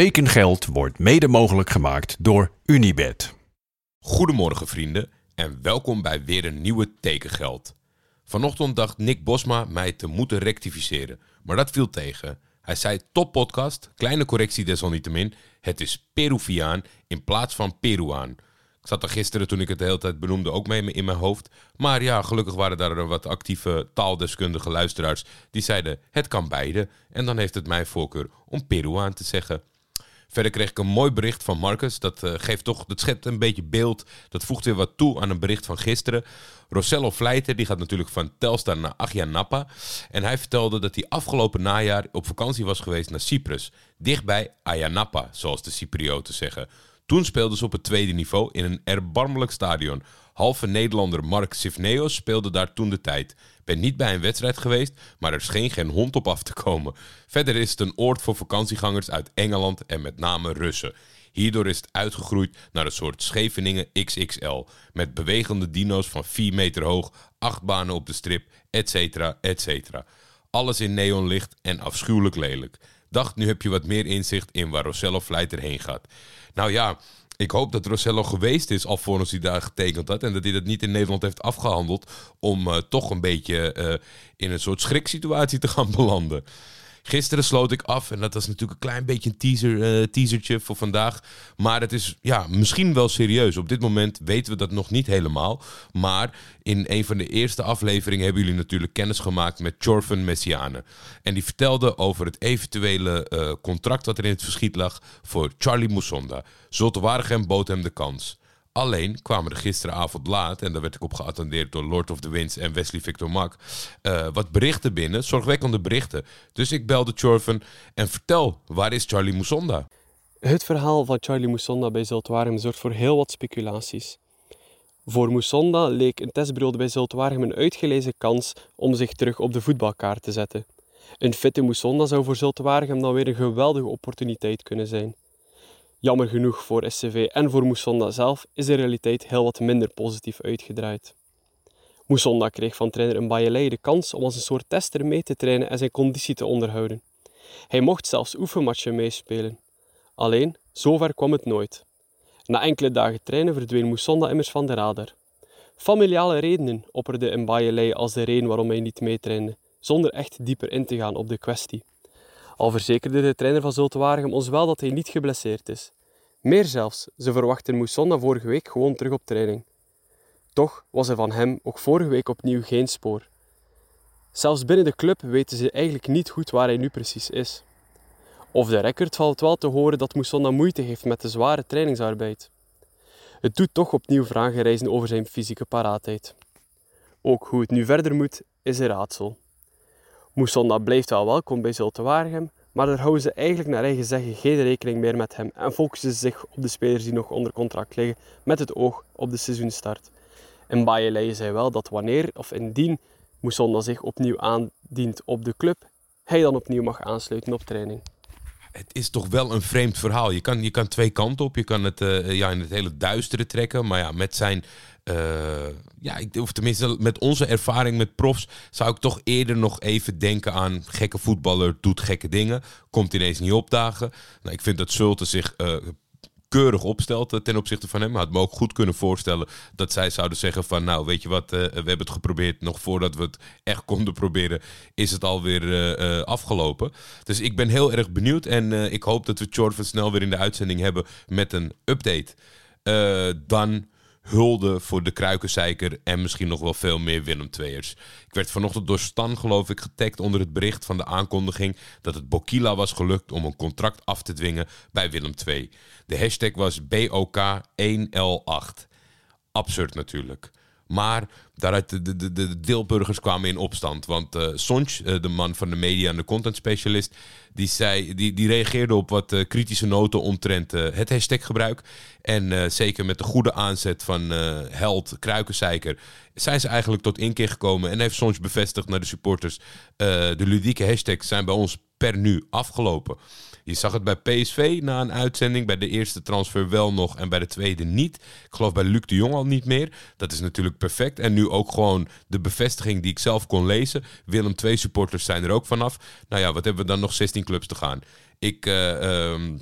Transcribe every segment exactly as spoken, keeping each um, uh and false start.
Tekengeld wordt mede mogelijk gemaakt door Unibet. Goedemorgen vrienden en welkom bij weer een nieuwe Tekengeld. Vanochtend dacht Nick Bosma mij te moeten rectificeren, maar dat viel tegen. Hij zei top podcast, kleine correctie desalniettemin, het is Peruviaan in plaats van Peruaan. Ik zat er gisteren toen ik het de hele tijd benoemde ook mee in mijn hoofd. Maar ja, gelukkig waren daar wat actieve taaldeskundige luisteraars die zeiden het kan beide. En dan heeft het mijn voorkeur om Peruaan te zeggen. Verder kreeg ik een mooi bericht van Marcus. Dat, uh, geeft toch, dat schept een beetje beeld. Dat voegt weer wat toe aan een bericht van gisteren. Rossello Vleiter, die gaat natuurlijk van Telstar naar Agia Napa. En hij vertelde dat hij afgelopen najaar op vakantie was geweest naar Cyprus. Dichtbij Agia Napa, zoals de Cyprioten zeggen. Toen speelden ze op het tweede niveau in een erbarmelijk stadion. Halve Nederlander Mark Sifneos speelde daar toen de tijd. Ik ben niet bij een wedstrijd geweest, maar er scheen geen hond op af te komen. Verder is het een oord voor vakantiegangers uit Engeland en met name Russen. Hierdoor is het uitgegroeid naar een soort Scheveningen X X L. Met bewegende dino's van vier meter hoog, achtbanen op de strip, et cetera, et cetera. Alles in neonlicht en afschuwelijk lelijk. Dacht, nu heb je wat meer inzicht in waar Rossello Vleiter heen gaat. Nou ja, ik hoop dat Rossello geweest is alvorens hij daar getekend had. En dat hij dat niet in Nederland heeft afgehandeld. Om uh, toch een beetje uh, in een soort schriksituatie te gaan belanden. Gisteren sloot ik af. En dat was natuurlijk een klein beetje een teaser, uh, teasertje voor vandaag. Maar het is ja, misschien wel serieus. Op dit moment weten we dat nog niet helemaal. Maar in een van de eerste afleveringen hebben jullie natuurlijk kennis gemaakt met Jorven Messiaen. En die vertelde over het eventuele uh, contract dat er in het verschiet lag voor Charly Musonda. Zulte Waregem bood hem de kans. Alleen kwamen er gisteravond laat, en daar werd ik op geattendeerd door Lord of the Winds en Wesley Victor Mack, uh, wat berichten binnen, zorgwekkende berichten. Dus ik belde Jorven en vertel, waar is Charly Musonda? Het verhaal van Charly Musonda bij Zulte Waregem zorgt voor heel wat speculaties. Voor Musonda leek een testbeeld bij Zulte Waregem een uitgelezen kans om zich terug op de voetbalkaart te zetten. Een fitte Musonda zou voor Zulte Waregem dan weer een geweldige opportuniteit kunnen zijn. Jammer genoeg voor S C V en voor Musonda zelf is de realiteit heel wat minder positief uitgedraaid. Musonda kreeg van trainer Mbaye de kans om als een soort tester mee te trainen en zijn conditie te onderhouden. Hij mocht zelfs oefenmatchen meespelen. Alleen, zover kwam het nooit. Na enkele dagen trainen verdween Musonda immers van de radar. Familiale redenen opperde Mbaye als de reden waarom hij niet meetrainde, zonder echt dieper in te gaan op de kwestie. Al verzekerde de trainer van Zulte Waregem ons wel dat hij niet geblesseerd is. Meer zelfs, ze verwachten Musonda vorige week gewoon terug op training. Toch was er van hem ook vorige week opnieuw geen spoor. Zelfs binnen de club weten ze eigenlijk niet goed waar hij nu precies is. Off the record valt wel te horen dat Musonda moeite heeft met de zware trainingsarbeid. Het doet toch opnieuw vragen rijzen over zijn fysieke paraatheid. Ook hoe het nu verder moet, is een raadsel. Musonda blijft wel welkom bij Zulte Waregem, maar daar houden ze eigenlijk naar eigen zeggen geen rekening meer met hem en focussen ze zich op de spelers die nog onder contract liggen met het oog op de seizoenstart. En Bayerlei zei wel dat wanneer of indien Musonda zich opnieuw aandient op de club, hij dan opnieuw mag aansluiten op training. Het is toch wel een vreemd verhaal. Je kan, je kan twee kanten op. Je kan het uh, ja, in het hele duistere trekken. Maar ja, met zijn... Uh, ja, ik, of tenminste, met onze ervaring met profs zou ik toch eerder nog even denken aan... gekke voetballer doet gekke dingen. Komt ineens niet opdagen. Nou, ik vind dat Zulte zich... Uh, keurig opstelt ten opzichte van hem. Had me ook goed kunnen voorstellen dat zij zouden zeggen van... nou, weet je wat, uh, we hebben het geprobeerd. Nog voordat we het echt konden proberen, is het alweer uh, afgelopen. Dus ik ben heel erg benieuwd. En uh, ik hoop dat we Jorven snel weer in de uitzending hebben met een update. Uh, dan... hulde voor de Kruikenzeiker en misschien nog wel veel meer Willem tweeërs. Ik werd vanochtend door Stan, geloof ik, getagd onder het bericht van de aankondiging dat het Bokila was gelukt om een contract af te dwingen bij Willem twee. De hashtag was B O K één L acht. Absurd natuurlijk. Maar daaruit de, de, de deelburgers kwamen in opstand. Want uh, Sonj, uh, de man van de media en de content specialist, die, zei, die, die reageerde op wat uh, kritische noten omtrent uh, het hashtaggebruik. En uh, zeker met de goede aanzet van uh, held Kruikenzeiker zijn ze eigenlijk tot inkeer gekomen. En heeft Sonj bevestigd naar de supporters, uh, de ludieke hashtags zijn bij ons per nu afgelopen. Je zag het bij P S V na een uitzending. Bij de eerste transfer wel nog en bij de tweede niet. Ik geloof bij Luc de Jong al niet meer. Dat is natuurlijk perfect. En nu ook gewoon de bevestiging die ik zelf kon lezen. Willem twee supporters zijn er ook vanaf. Nou ja, wat hebben we dan nog zestien clubs te gaan? Ik... Uh, um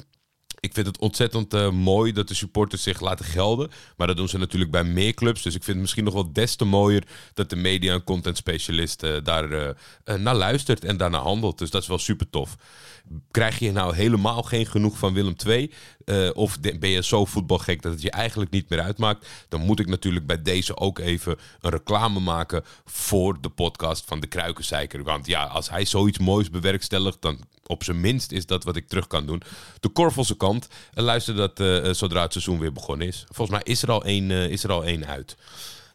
Ik vind het ontzettend uh, mooi dat de supporters zich laten gelden. Maar dat doen ze natuurlijk bij meer clubs. Dus ik vind het misschien nog wel des te mooier dat de media en content specialist uh, daar uh, uh, naar luistert en daarna handelt. Dus dat is wel super tof. Krijg je nou helemaal geen genoeg van Willem twee? Uh, of de, ben je zo voetbalgek dat het je eigenlijk niet meer uitmaakt? Dan moet ik natuurlijk bij deze ook even een reclame maken voor de podcast van de Kruikenzeiker. Want ja, als hij zoiets moois bewerkstelligt, dan op zijn minst is dat wat ik terug kan doen. De Korvelse kant, uh, luister dat uh, zodra het seizoen weer begonnen is. Volgens mij is er al één, uh, is er al één uit.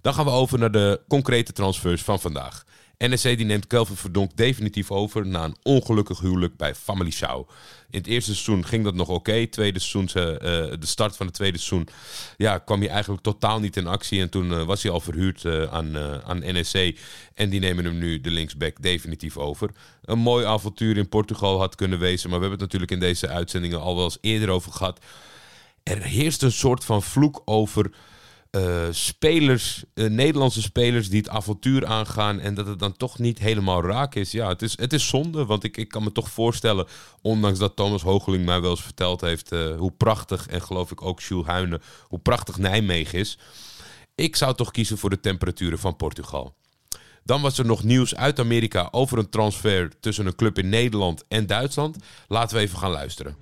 Dan gaan we over naar de concrete transfers van vandaag. N S C die neemt Kelvin Verdonk definitief over na een ongelukkig huwelijk bij Familisau. In het eerste seizoen ging dat nog oké. Okay. Tweede seizoen, uh, de start van het tweede seizoen, ja, kwam hij eigenlijk totaal niet in actie. En toen uh, was hij al verhuurd uh, aan, uh, aan N S C. En die nemen hem nu, de linksback, definitief over. Een mooi avontuur in Portugal had kunnen wezen. Maar we hebben het natuurlijk in deze uitzendingen al wel eens eerder over gehad. Er heerst een soort van vloek over Uh, spelers, uh, Nederlandse spelers die het avontuur aangaan en dat het dan toch niet helemaal raak is. Ja, het is, het is zonde, want ik, ik kan me toch voorstellen, ondanks dat Thomas Hoogeling mij wel eens verteld heeft uh, hoe prachtig, en geloof ik ook Jules Huynen, hoe prachtig Nijmegen is. Ik zou toch kiezen voor de temperaturen van Portugal. Dan was er nog nieuws uit Amerika over een transfer tussen een club in Nederland en Duitsland. Laten we even gaan luisteren.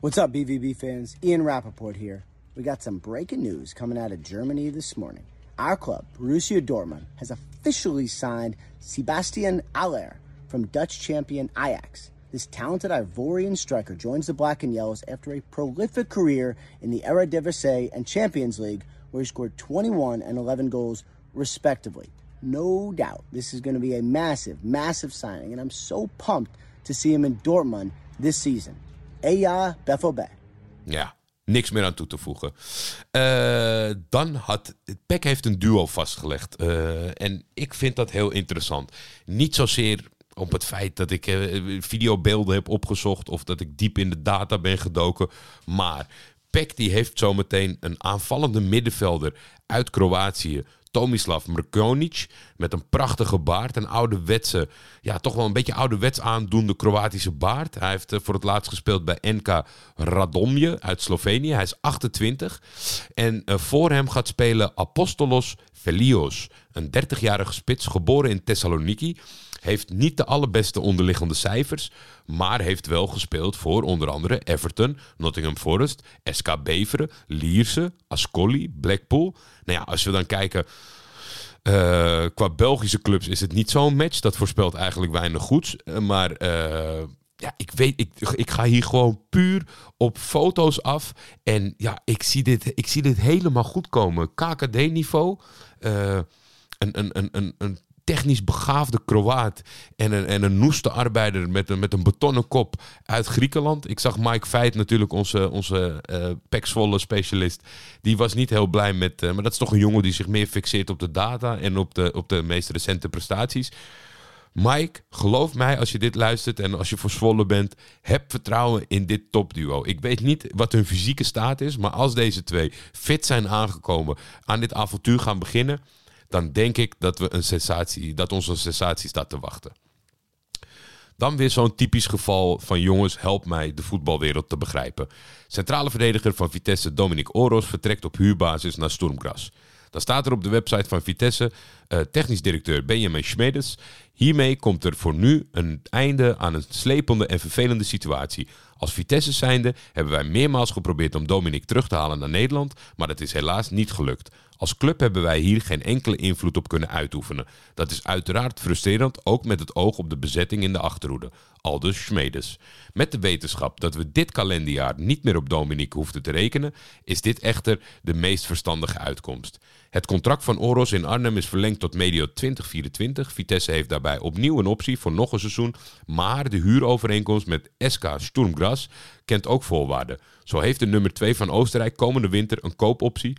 What's up, B V B fans? Ian Rappaport here. We got some breaking news coming out of Germany this morning. Our club, Borussia Dortmund, has officially signed Sebastian Aller from Dutch champion Ajax. This talented Ivorian striker joins the Black and Yellows after a prolific career in the Eredivisie and Champions League, where he scored twenty-one and eleven goals, respectively. No doubt this is going to be a massive, massive signing, and I'm so pumped to see him in Dortmund this season. Eya Befobe. Yeah. Niks meer aan toe te voegen. Uh, dan had... P E C heeft een duo vastgelegd. Uh, en ik vind dat heel interessant. Niet zozeer op het feit dat ik uh, videobeelden heb opgezocht of dat ik diep in de data ben gedoken. Maar P E C die heeft zometeen een aanvallende middenvelder uit Kroatië, Tomislav Mrkonic, met een prachtige baard. Een ouderwetse, ja, toch wel een beetje ouderwets aandoende Kroatische baard. Hij heeft voor het laatst gespeeld bij N K Radomje uit Slovenië. Hij is achtentwintig. En voor hem gaat spelen Apostolos Velios, een dertigjarige spits, geboren in Thessaloniki. Heeft niet de allerbeste onderliggende cijfers, maar heeft wel gespeeld voor onder andere Everton, Nottingham Forest, S K Beveren, Lierse, Ascoli, Blackpool. Nou ja, als we dan kijken, uh, qua Belgische clubs is het niet zo'n match. Dat voorspelt eigenlijk weinig goeds. Uh, maar uh, ja, ik weet, ik, ik ga hier gewoon puur op foto's af. En ja, ik zie dit, ik zie dit helemaal goed komen. K K D-niveau, uh, een... een, een, een, een technisch begaafde Kroaat en een, en een noeste arbeider met een, met een betonnen kop uit Griekenland. Ik zag Mike Veit, natuurlijk onze, onze uh, P E C Zwolle specialist, die was niet heel blij met... Uh, maar dat is toch een jongen die zich meer fixeert op de data en op de, op de meest recente prestaties. Mike, geloof mij als je dit luistert en als je voor Zwolle bent, heb vertrouwen in dit topduo. Ik weet niet wat hun fysieke staat is, maar als deze twee fit zijn aangekomen, aan dit avontuur gaan beginnen, dan denk ik dat we een sensatie, dat ons een sensatie staat te wachten. Dan weer zo'n typisch geval van jongens, help mij de voetbalwereld te begrijpen. Centrale verdediger van Vitesse Dominik Oroz vertrekt op huurbasis naar Sturm Graz. Dan staat er op de website van Vitesse, uh, technisch directeur Benjamin Schmedes: hiermee komt er voor nu een einde aan een slepende en vervelende situatie. Als Vitesse zijnde hebben wij meermaals geprobeerd om Dominik terug te halen naar Nederland, maar dat is helaas niet gelukt. Als club hebben wij hier geen enkele invloed op kunnen uitoefenen. Dat is uiteraard frustrerend, ook met het oog op de bezetting in de achterhoede. Aldus Schmedes. Met de wetenschap dat we dit kalenderjaar niet meer op Dominik hoefden te rekenen, is dit echter de meest verstandige uitkomst. Het contract van Oroz in Arnhem is verlengd tot medio twintig vierentwintig. Vitesse heeft daarbij opnieuw een optie voor nog een seizoen, maar de huurovereenkomst met S K Sturm Graz kent ook voorwaarden. Zo heeft de nummer twee van Oostenrijk komende winter een koopoptie,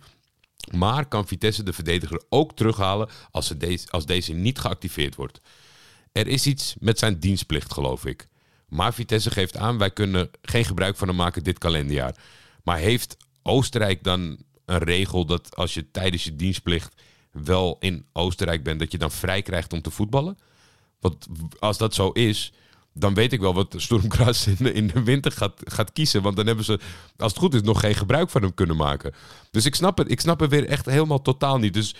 maar kan Vitesse de verdediger ook terughalen als, ze deze, als deze niet geactiveerd wordt. Er is iets met zijn dienstplicht, geloof ik. Maar Vitesse geeft aan, wij kunnen geen gebruik van hem maken dit kalenderjaar. Maar heeft Oostenrijk dan een regel dat als je tijdens je dienstplicht wel in Oostenrijk bent, dat je dan vrij krijgt om te voetballen? Want als dat zo is, dan weet ik wel wat Sturm Graz in de, in de winter gaat, gaat kiezen. Want dan hebben ze, als het goed is, nog geen gebruik van hem kunnen maken. Dus ik snap het. Ik snap het weer echt helemaal totaal niet. Dus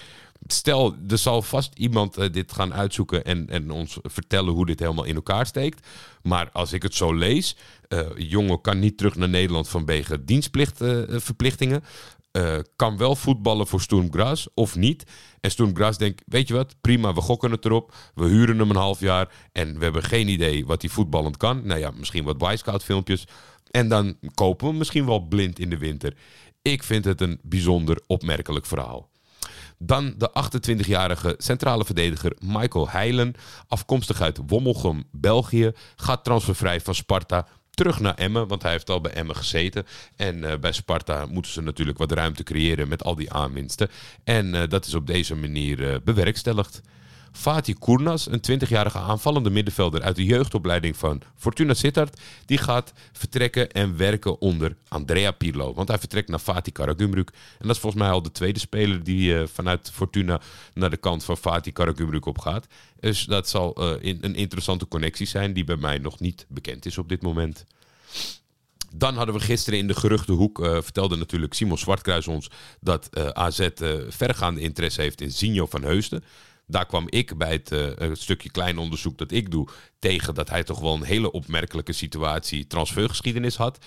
stel, er zal vast iemand uh, dit gaan uitzoeken en, en ons vertellen hoe dit helemaal in elkaar steekt. Maar als ik het zo lees, uh, jongen kan niet terug naar Nederland vanwege dienstplichtverplichtingen. Uh, Uh, kan wel voetballen voor Sturm Graz of niet. En Sturm Graz denkt, weet je wat, prima, we gokken het erop. We huren hem een half jaar en we hebben geen idee wat hij voetballend kan. Nou ja, misschien wat Wisecout filmpjes. En dan kopen we hem misschien wel blind in de winter. Ik vind het een bijzonder opmerkelijk verhaal. Dan de achtentwintigjarige centrale verdediger Michael Heilen, afkomstig uit Wommelgem, België. Gaat transfervrij van Sparta terug naar Emmen, want hij heeft al bij Emmen gezeten. En uh, bij Sparta moeten ze natuurlijk wat ruimte creëren met al die aanwinsten. En uh, dat is op deze manier uh, bewerkstelligd. Fatih Kournas, een twintigjarige aanvallende middenvelder uit de jeugdopleiding van Fortuna Sittard, die gaat vertrekken en werken onder Andrea Pirlo. Want hij vertrekt naar Fatih Karagumruk. En dat is volgens mij al de tweede speler die uh, vanuit Fortuna naar de kant van Fatih Karagumruk op gaat. Dus dat zal uh, in, een interessante connectie zijn die bij mij nog niet bekend is op dit moment. Dan hadden we gisteren in de geruchtenhoek, uh, vertelde natuurlijk Simon Zwartkruis ons, dat uh, A Z uh, vergaande interesse heeft in Sinjo van Heusden. Daar kwam ik bij het uh, stukje klein onderzoek dat ik doe tegen dat hij toch wel een hele opmerkelijke situatie transfergeschiedenis had.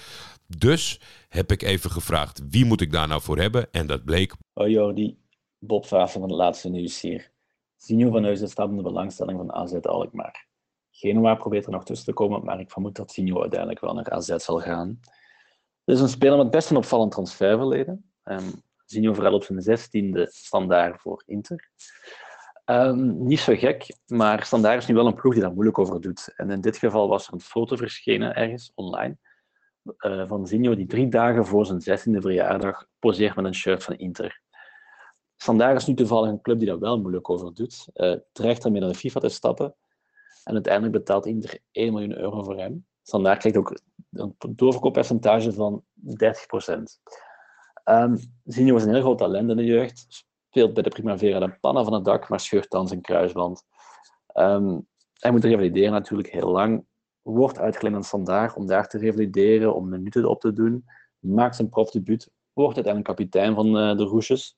Dus heb ik even gevraagd, wie moet ik daar nou voor hebben? En dat bleek... Oh Jordi, Bob Vassen van de Laatste Nieuws hier. Sinjo van Heusden staat in de belangstelling van A Z Alkmaar. Genoa probeert er nog tussen te komen, maar ik vermoed dat Sinjo uiteindelijk wel naar A Z zal gaan. Het is een speler met best een opvallend transferverleden. Um, Sinjo vooral op zijn zestiende standaard voor Inter. Um, niet zo gek, maar Standaard is nu wel een ploeg die daar moeilijk over doet. En in dit geval was er een foto verschenen ergens online uh, van Sinjo die drie dagen voor zijn zestiende verjaardag poseert met een shirt van Inter. Standaard is nu toevallig een club die daar wel moeilijk over doet. Uh, dreigt ermee naar de FIFA te stappen. En uiteindelijk betaalt Inter één miljoen euro voor hem. Standaard krijgt ook een doorverkooppercentage van dertig procent. Um, Sinjo is een heel groot talent in de jeugd. Speelt bij de Primavera de pannen van het dak, maar scheurt dan zijn kruisband. Um, hij moet revalideren natuurlijk heel lang. Wordt uitgeleend aan Standaard om daar te revalideren, om minuten op te doen. Maakt zijn profdebuut. Wordt uiteindelijk kapitein van uh, de Roesjes.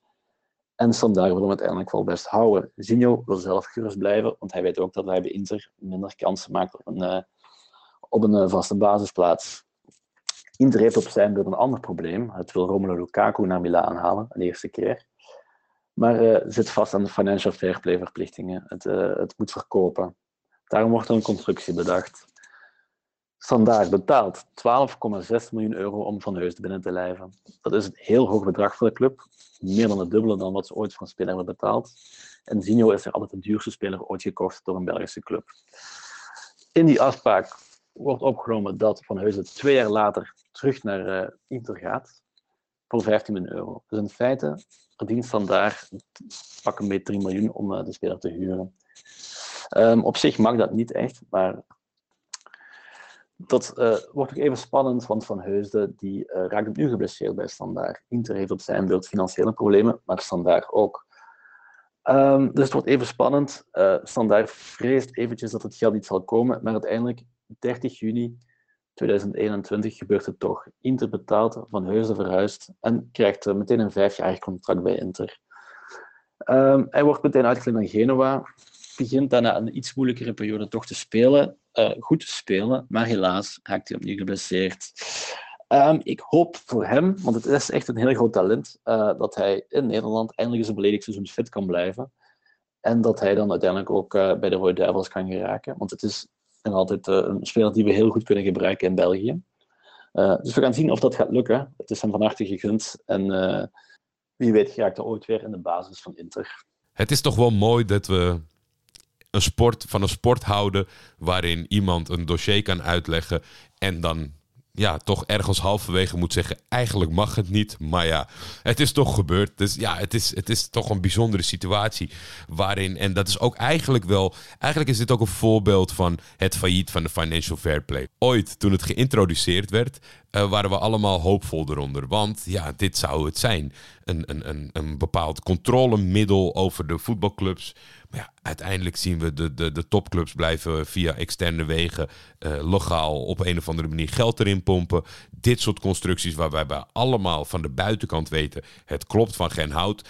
En Standaard wil hem uiteindelijk wel best houden. Sinjo wil zelf gerust blijven, want hij weet ook dat hij bij Inter minder kansen maakt op een, uh, op een uh, vaste basisplaats. Inter heeft op zijn beurt een ander probleem. Het wil Romelu Lukaku naar Milaan halen, de eerste keer. Maar uh, zit vast aan de financial fair play verplichtingen. Het, uh, het moet verkopen. Daarom wordt er een constructie bedacht. Standaard betaalt twaalf komma zes miljoen euro om Van Heusden binnen te lijven. Dat is een heel hoog bedrag voor de club. Meer dan het dubbele dan wat ze ooit voor een speler hebben betaald. En Sinjo is er altijd de duurste speler ooit gekocht door een Belgische club. In die afspraak wordt opgenomen dat Van Heusden twee jaar later terug naar uh, Inter gaat. Voor vijftien miljoen euro. Dus in feite verdient Standaard pakken mee drie miljoen om uh, de speler te huren. Um, op zich mag dat niet echt, maar dat uh, wordt ook even spannend, want Van Heusden die uh, raakt op nu geblesseerd bij Standaard. Inter heeft op zijn beurt financiële problemen, maar Standaard ook. Um, dus het wordt even spannend. Uh, Standaard vreest eventjes dat het geld niet zal komen, maar uiteindelijk dertig juni tweeduizend eenentwintig gebeurt het toch. Inter betaalt, Van Heusden verhuist en krijgt uh, meteen een vijfjarig contract bij Inter. Um, hij wordt meteen uitgeleend aan Genoa, begint daarna een iets moeilijkere periode toch te spelen, uh, goed te spelen, maar helaas raakt hij opnieuw geblesseerd. Um, ik hoop voor hem, want het is echt een heel groot talent, uh, dat hij in Nederland eindelijk eens een beledigd seizoen fit kan blijven en dat hij dan uiteindelijk ook uh, bij de Rode Duivels kan geraken, want het is en altijd uh, een speler die we heel goed kunnen gebruiken in België. Uh, dus we gaan zien of dat gaat lukken. Het is hem van harte gegund. En uh, wie weet geraakt er ooit weer in de basis van Inter. Het is toch wel mooi dat we een sport, van een sport houden waarin iemand een dossier kan uitleggen en dan ja, toch ergens halverwege moet zeggen, eigenlijk mag het niet, maar ja, het is toch gebeurd. Dus ja, het is, het is toch een bijzondere situatie waarin, en dat is ook eigenlijk wel, eigenlijk is dit ook een voorbeeld van het failliet van de financial fair play. Ooit, toen het geïntroduceerd werd, Uh, waren we allemaal hoopvol eronder. Want ja, dit zou het zijn. Een, een, een, een bepaald controlemiddel over de voetbalclubs. Maar ja, uiteindelijk zien we de, de, de topclubs blijven via externe wegen uh, legaal op een of andere manier geld erin pompen. Dit soort constructies waarbij we allemaal van de buitenkant weten, het klopt van geen hout.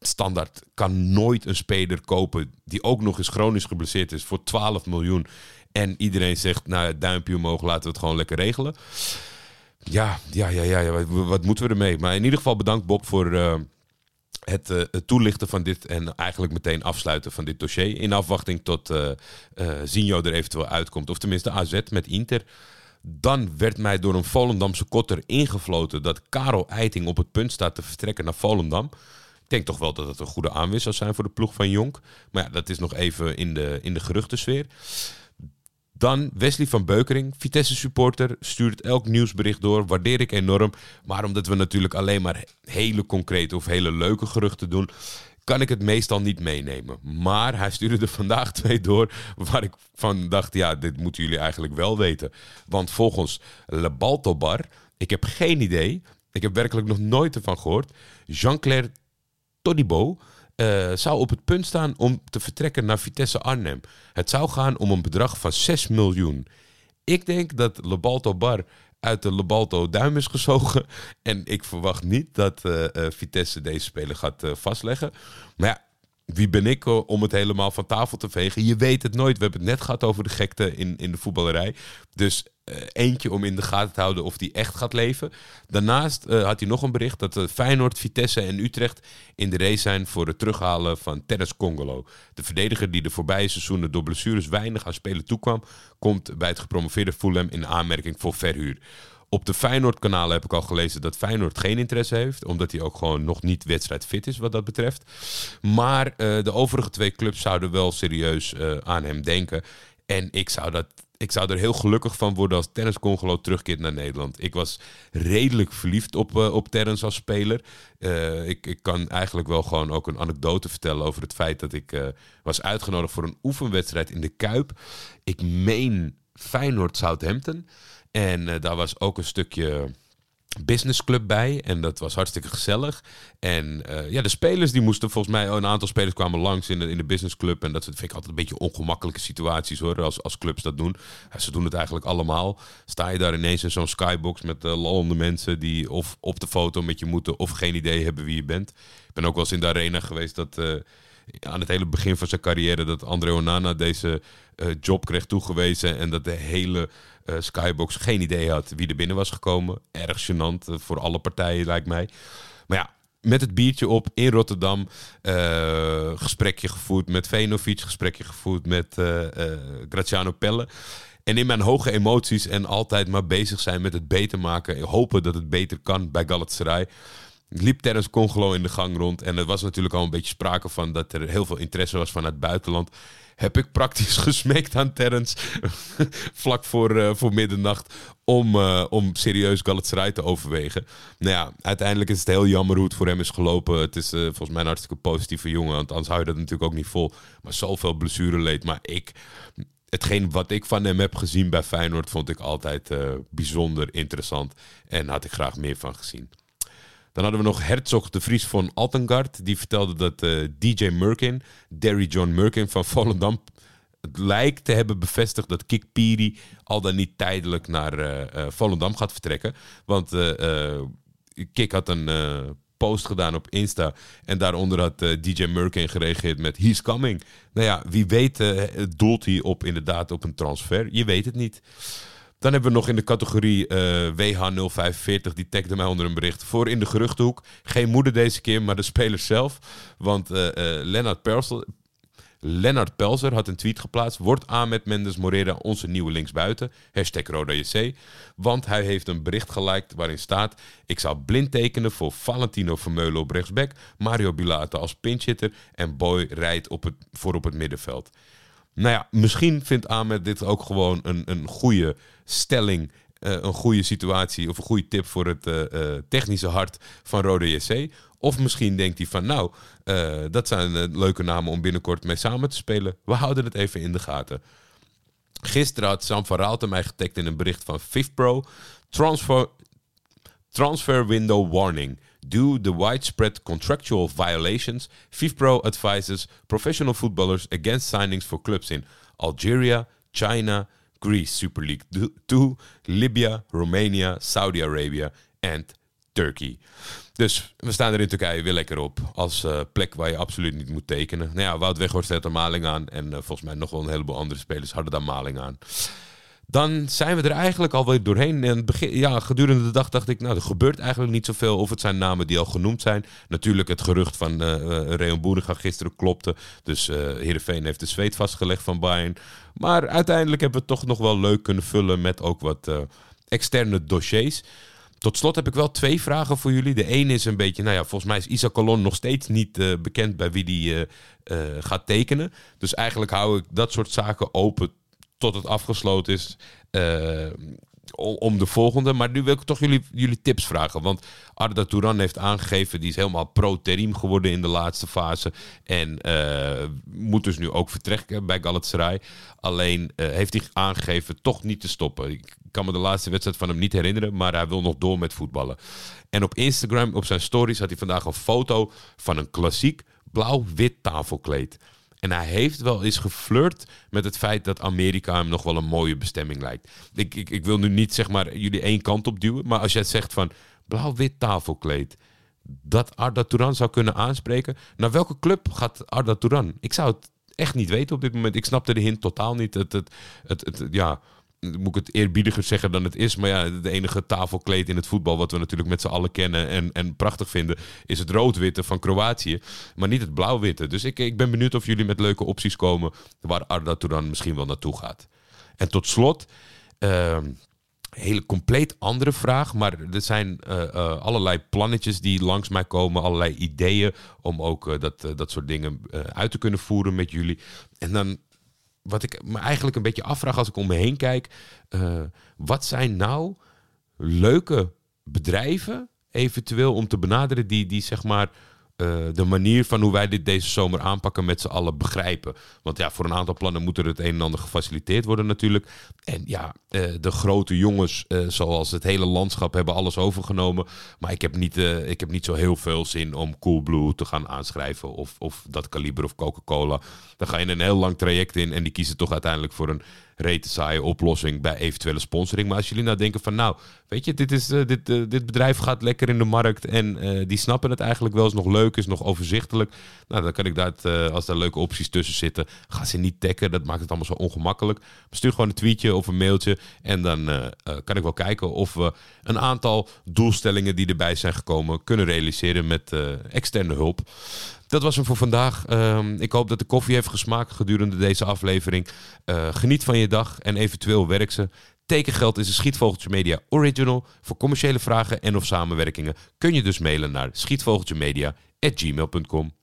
Standaard kan nooit een speler kopen die ook nog eens chronisch geblesseerd is voor twaalf miljoen. En iedereen zegt, nou, duimpje omhoog, laten we het gewoon lekker regelen. Ja, ja, ja, ja, ja. Wat, wat moeten we ermee? Maar in ieder geval bedankt, Bob, voor uh, het, uh, het toelichten van dit en eigenlijk meteen afsluiten van dit dossier. In afwachting tot uh, uh, Zinho er eventueel uitkomt. Of tenminste A Z met Inter. Dan werd mij door een Volendamse kotter ingefloten dat Karel Eiting op het punt staat te vertrekken naar Volendam. Ik denk toch wel dat het een goede aanwinst zou zijn voor de ploeg van Jonk. Maar ja, dat is nog even in de, in de geruchtensfeer. Dan Wesley van Beukering, Vitesse supporter, stuurt elk nieuwsbericht door, waardeer ik enorm. Maar omdat we natuurlijk alleen maar hele concrete of hele leuke geruchten doen, kan ik het meestal niet meenemen. Maar hij stuurde er vandaag twee door waar ik van dacht, ja, dit moeten jullie eigenlijk wel weten. Want volgens Le Baltobar, ik heb geen idee, ik heb werkelijk nog nooit ervan gehoord, Jean-Claire Todibo Uh, zou op het punt staan om te vertrekken naar Vitesse Arnhem. Het zou gaan om een bedrag van zes miljoen. Ik denk dat Le Balto Bar uit de Le Balto duim is gezogen. En ik verwacht niet dat uh, uh, Vitesse deze speler gaat uh, vastleggen. Maar ja, wie ben ik uh, om het helemaal van tafel te vegen? Je weet het nooit. We hebben het net gehad over de gekte in, in de voetballerij. Dus uh, eentje om in de gaten te houden of die echt gaat leven. Daarnaast uh, had hij nog een bericht dat uh, Feyenoord, Vitesse en Utrecht in de race zijn voor het terughalen van Teres Kongolo. De verdediger die de voorbije seizoenen door blessures weinig aan spelen toekwam, komt bij het gepromoveerde Fulham in aanmerking voor verhuur. Op de Feyenoord-kanalen heb ik al gelezen dat Feyenoord geen interesse heeft, omdat hij ook gewoon nog niet wedstrijdfit is wat dat betreft. Maar uh, de overige twee clubs zouden wel serieus uh, aan hem denken. En ik zou dat... Ik zou er heel gelukkig van worden als Terrence Kongolo terugkeert naar Nederland. Ik was redelijk verliefd op, uh, op Terrence als speler. Uh, ik, ik kan eigenlijk wel gewoon ook een anekdote vertellen over het feit dat ik uh, was uitgenodigd voor een oefenwedstrijd in de Kuip. Ik meen Feyenoord-Southampton. En uh, daar was ook een stukje businessclub bij. En dat was hartstikke gezellig. En uh, ja, de spelers die moesten volgens mij... Een aantal spelers kwamen langs in de, in de businessclub. En dat vind ik altijd een beetje ongemakkelijke situaties hoor. Als, als clubs dat doen. Ja, ze doen het eigenlijk allemaal. Sta je daar ineens in zo'n skybox met uh, lallende mensen die of op de foto met je moeten of geen idee hebben wie je bent. Ik ben ook wel eens in de arena geweest dat... Uh, aan het hele begin van zijn carrière dat André Onana deze uh, job kreeg toegewezen en dat de hele uh, skybox geen idee had wie er binnen was gekomen. Erg gênant uh, voor alle partijen lijkt mij. Maar ja, met het biertje op in Rotterdam, uh, gesprekje gevoerd met Venovic, gesprekje gevoerd met uh, uh, Graziano Pelle. En in mijn hoge emoties en altijd maar bezig zijn met het beter maken, hopen dat het beter kan bij Galatasaray, liep Terrence Kongolo in de gang rond. En er was natuurlijk al een beetje sprake van dat er heel veel interesse was vanuit het buitenland. Heb ik praktisch gesmeekt aan Terrence vlak voor, uh, voor middernacht om, uh, om serieus Galatasaray te overwegen. Nou ja, uiteindelijk is het heel jammer hoe het voor hem is gelopen. Het is uh, volgens mij een hartstikke positieve jongen, want anders hou je dat natuurlijk ook niet vol. Maar zoveel blessureleed. Maar ik, hetgeen wat ik van hem heb gezien bij Feyenoord vond ik altijd uh, bijzonder interessant. En had ik graag meer van gezien. Dan hadden we nog Herzog de Vries van Altengaard. Die vertelde dat uh, D J Merkin, Derry John Merkin van Volendam, het lijkt te hebben bevestigd dat Kikpiri al dan niet tijdelijk naar uh, uh, Volendam gaat vertrekken. Want uh, uh, Kik had een uh, post gedaan op Insta en daaronder had uh, D J Merkin gereageerd met he's coming. Nou ja, wie weet uh, doelt hij op inderdaad op een transfer. Je weet het niet. Dan hebben we nog in de categorie uh, W H nul vijfenveertig, die tagde mij onder een bericht. Voor in de geruchtenhoek. Geen moeder deze keer, maar de speler zelf. Want uh, uh, Lennart Pelsel, Lennart Pelser had een tweet geplaatst. Wordt Ahmed Mendes Moreira onze nieuwe linksbuiten? Hashtag Roda J C. Want hij heeft een bericht geliked waarin staat: ik zou blind tekenen voor Valentino Vermeulen op rechtsback, Mario Bilate als pinchhitter en Boy rijdt op het, voor op het middenveld. Nou ja, misschien vindt Ahmed dit ook gewoon een, een goede stelling, uh, een goede situatie of een goede tip voor het uh, uh, technische hart van Roda J C. Of misschien denkt hij van nou, uh, dat zijn uh, leuke namen om binnenkort mee samen te spelen. We houden het even in de gaten. Gisteren had Sam van Raalte mij getagd in een bericht van FIFPro. Transfer, Transfer window warning. Due to widespread contractual violations, FIFPro advises professional footballers against signings for clubs in Algeria, China, Greece, Super League two, Libya, Romania, Saudi Arabia en Turkey. Dus we staan er in Turkije weer lekker op. Als uh, plek waar je absoluut niet moet tekenen. Nou ja, Wout Weghorst had er maling aan. En uh, volgens mij nog wel een heleboel andere spelers hadden daar maling aan. Dan zijn we er eigenlijk alweer doorheen. En begin, ja, gedurende de dag dacht ik, nou, er gebeurt eigenlijk niet zoveel. Of het zijn namen die al genoemd zijn. Natuurlijk het gerucht van uh, uh, Rayon Boeringa gisteren klopte. Dus uh, Heerenveen heeft de zweet vastgelegd van Bayern. Maar uiteindelijk hebben we het toch nog wel leuk kunnen vullen met ook wat uh, externe dossiers. Tot slot heb ik wel twee vragen voor jullie. De ene is een beetje, nou ja, volgens mij is Isaac Colon nog steeds niet uh, bekend bij wie die uh, uh, gaat tekenen. Dus eigenlijk hou ik dat soort zaken open tot het afgesloten is uh, om de volgende. Maar nu wil ik toch jullie, jullie tips vragen. Want Arda Turan heeft aangegeven, die is helemaal pro-Terim geworden in de laatste fase. En uh, moet dus nu ook vertrekken bij Galatasaray. Alleen uh, heeft hij aangegeven toch niet te stoppen. Ik kan me de laatste wedstrijd van hem niet herinneren, maar hij wil nog door met voetballen. En op Instagram, op zijn stories, had hij vandaag een foto van een klassiek blauw-wit tafelkleed. En hij heeft wel eens geflirt met het feit dat Amerika hem nog wel een mooie bestemming lijkt. Ik, ik, ik wil nu niet, zeg maar, jullie één kant op duwen. Maar als jij zegt van blauw-wit tafelkleed, dat Arda Turan zou kunnen aanspreken. Naar welke club gaat Arda Turan? Ik zou het echt niet weten op dit moment. Ik snapte de hint totaal niet. Het, het, het, het, het, ja, moet ik het eerbiediger zeggen dan het is. Maar ja, de enige tafelkleed in het voetbal wat we natuurlijk met z'n allen kennen en, en prachtig vinden, is het rood-witte van Kroatië. Maar niet het blauw-witte. Dus ik, ik ben benieuwd of jullie met leuke opties komen waar Arda Turan misschien wel naartoe gaat. En tot slot, Uh, een hele compleet andere vraag, maar er zijn uh, uh, allerlei plannetjes die langs mij komen, allerlei ideeën om ook uh, dat, uh, dat soort dingen uh, uit te kunnen voeren met jullie. En dan, wat ik me eigenlijk een beetje afvraag als ik om me heen kijk, uh, wat zijn nou leuke bedrijven eventueel om te benaderen die, die zeg maar Uh, de manier van hoe wij dit deze zomer aanpakken met z'n allen begrijpen. Want ja, voor een aantal plannen moet er het een en ander gefaciliteerd worden natuurlijk. En ja, uh, de grote jongens uh, zoals het hele landschap hebben alles overgenomen. Maar ik heb niet, uh, ik heb niet zo heel veel zin om Coolblue te gaan aanschrijven. Of, of dat kaliber of Coca-Cola. Daar ga je een heel lang traject in en die kiezen toch uiteindelijk voor een rete saaie oplossing bij eventuele sponsoring. Maar als jullie nou denken van, nou, weet je, dit, is, uh, dit, uh, dit bedrijf gaat lekker in de markt en uh, die snappen het eigenlijk wel, is nog leuk, is nog overzichtelijk. Nou, dan kan ik dat, uh, als daar leuke opties tussen zitten, ga ze niet taggen. Dat maakt het allemaal zo ongemakkelijk. Stuur gewoon een tweetje of een mailtje en dan uh, uh, kan ik wel kijken of we een aantal doelstellingen die erbij zijn gekomen kunnen realiseren met uh, externe hulp. Dat was hem voor vandaag. Uh, ik hoop dat de koffie heeft gesmaakt gedurende deze aflevering. Uh, geniet van je dag en eventueel werk ze. Tekengeld is een Schietvogeltje Media original. Voor commerciële vragen en of samenwerkingen kun je dus mailen naar schietvogeltjemedia at gmail dot com.